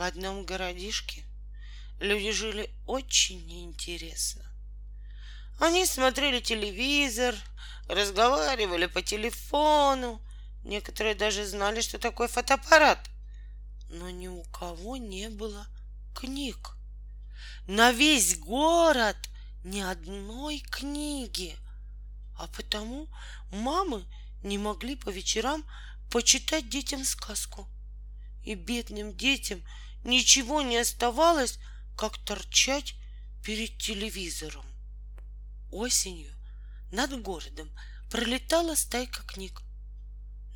В одном городишке люди жили очень интересно. Они смотрели телевизор, разговаривали по телефону, некоторые даже знали, что такое фотоаппарат. Но ни у кого не было книг. На весь город ни одной книги. А потому мамы не могли по вечерам почитать детям сказку. И бедным детям ничего не оставалось, как торчать перед телевизором. Осенью над городом пролетала стайка книг.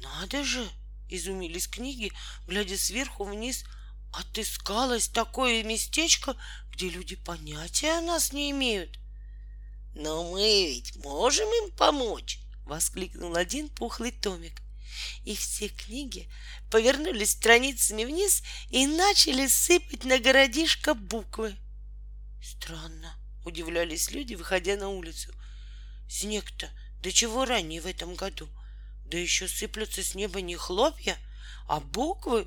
«Надо же!» — изумились книги, глядя сверху вниз. «Отыскалось такое местечко, где люди понятия о нас не имеют!» «Но мы ведь можем им помочь!» — воскликнул один пухлый томик. И все книги повернулись страницами вниз и начали сыпать на городишко буквы. «Странно!» — удивлялись люди, выходя на улицу. «Снег-то до чего ранний в этом году? Да еще сыплются с неба не хлопья, а буквы!»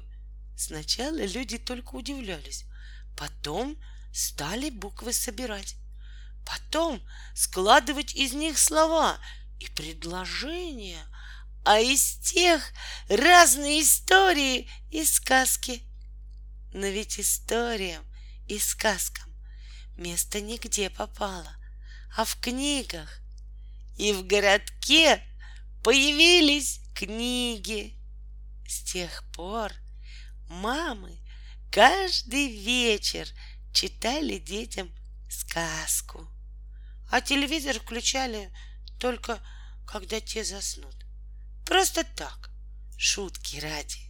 Сначала люди только удивлялись, потом стали буквы собирать, потом складывать из них слова и предложения, а из тех разные истории и сказки. Но ведь историям и сказкам место нигде попало, а в книгах. И в городке появились книги. С тех пор мамы каждый вечер читали детям сказку, а телевизор включали только когда те заснут. Просто так, шутки ради.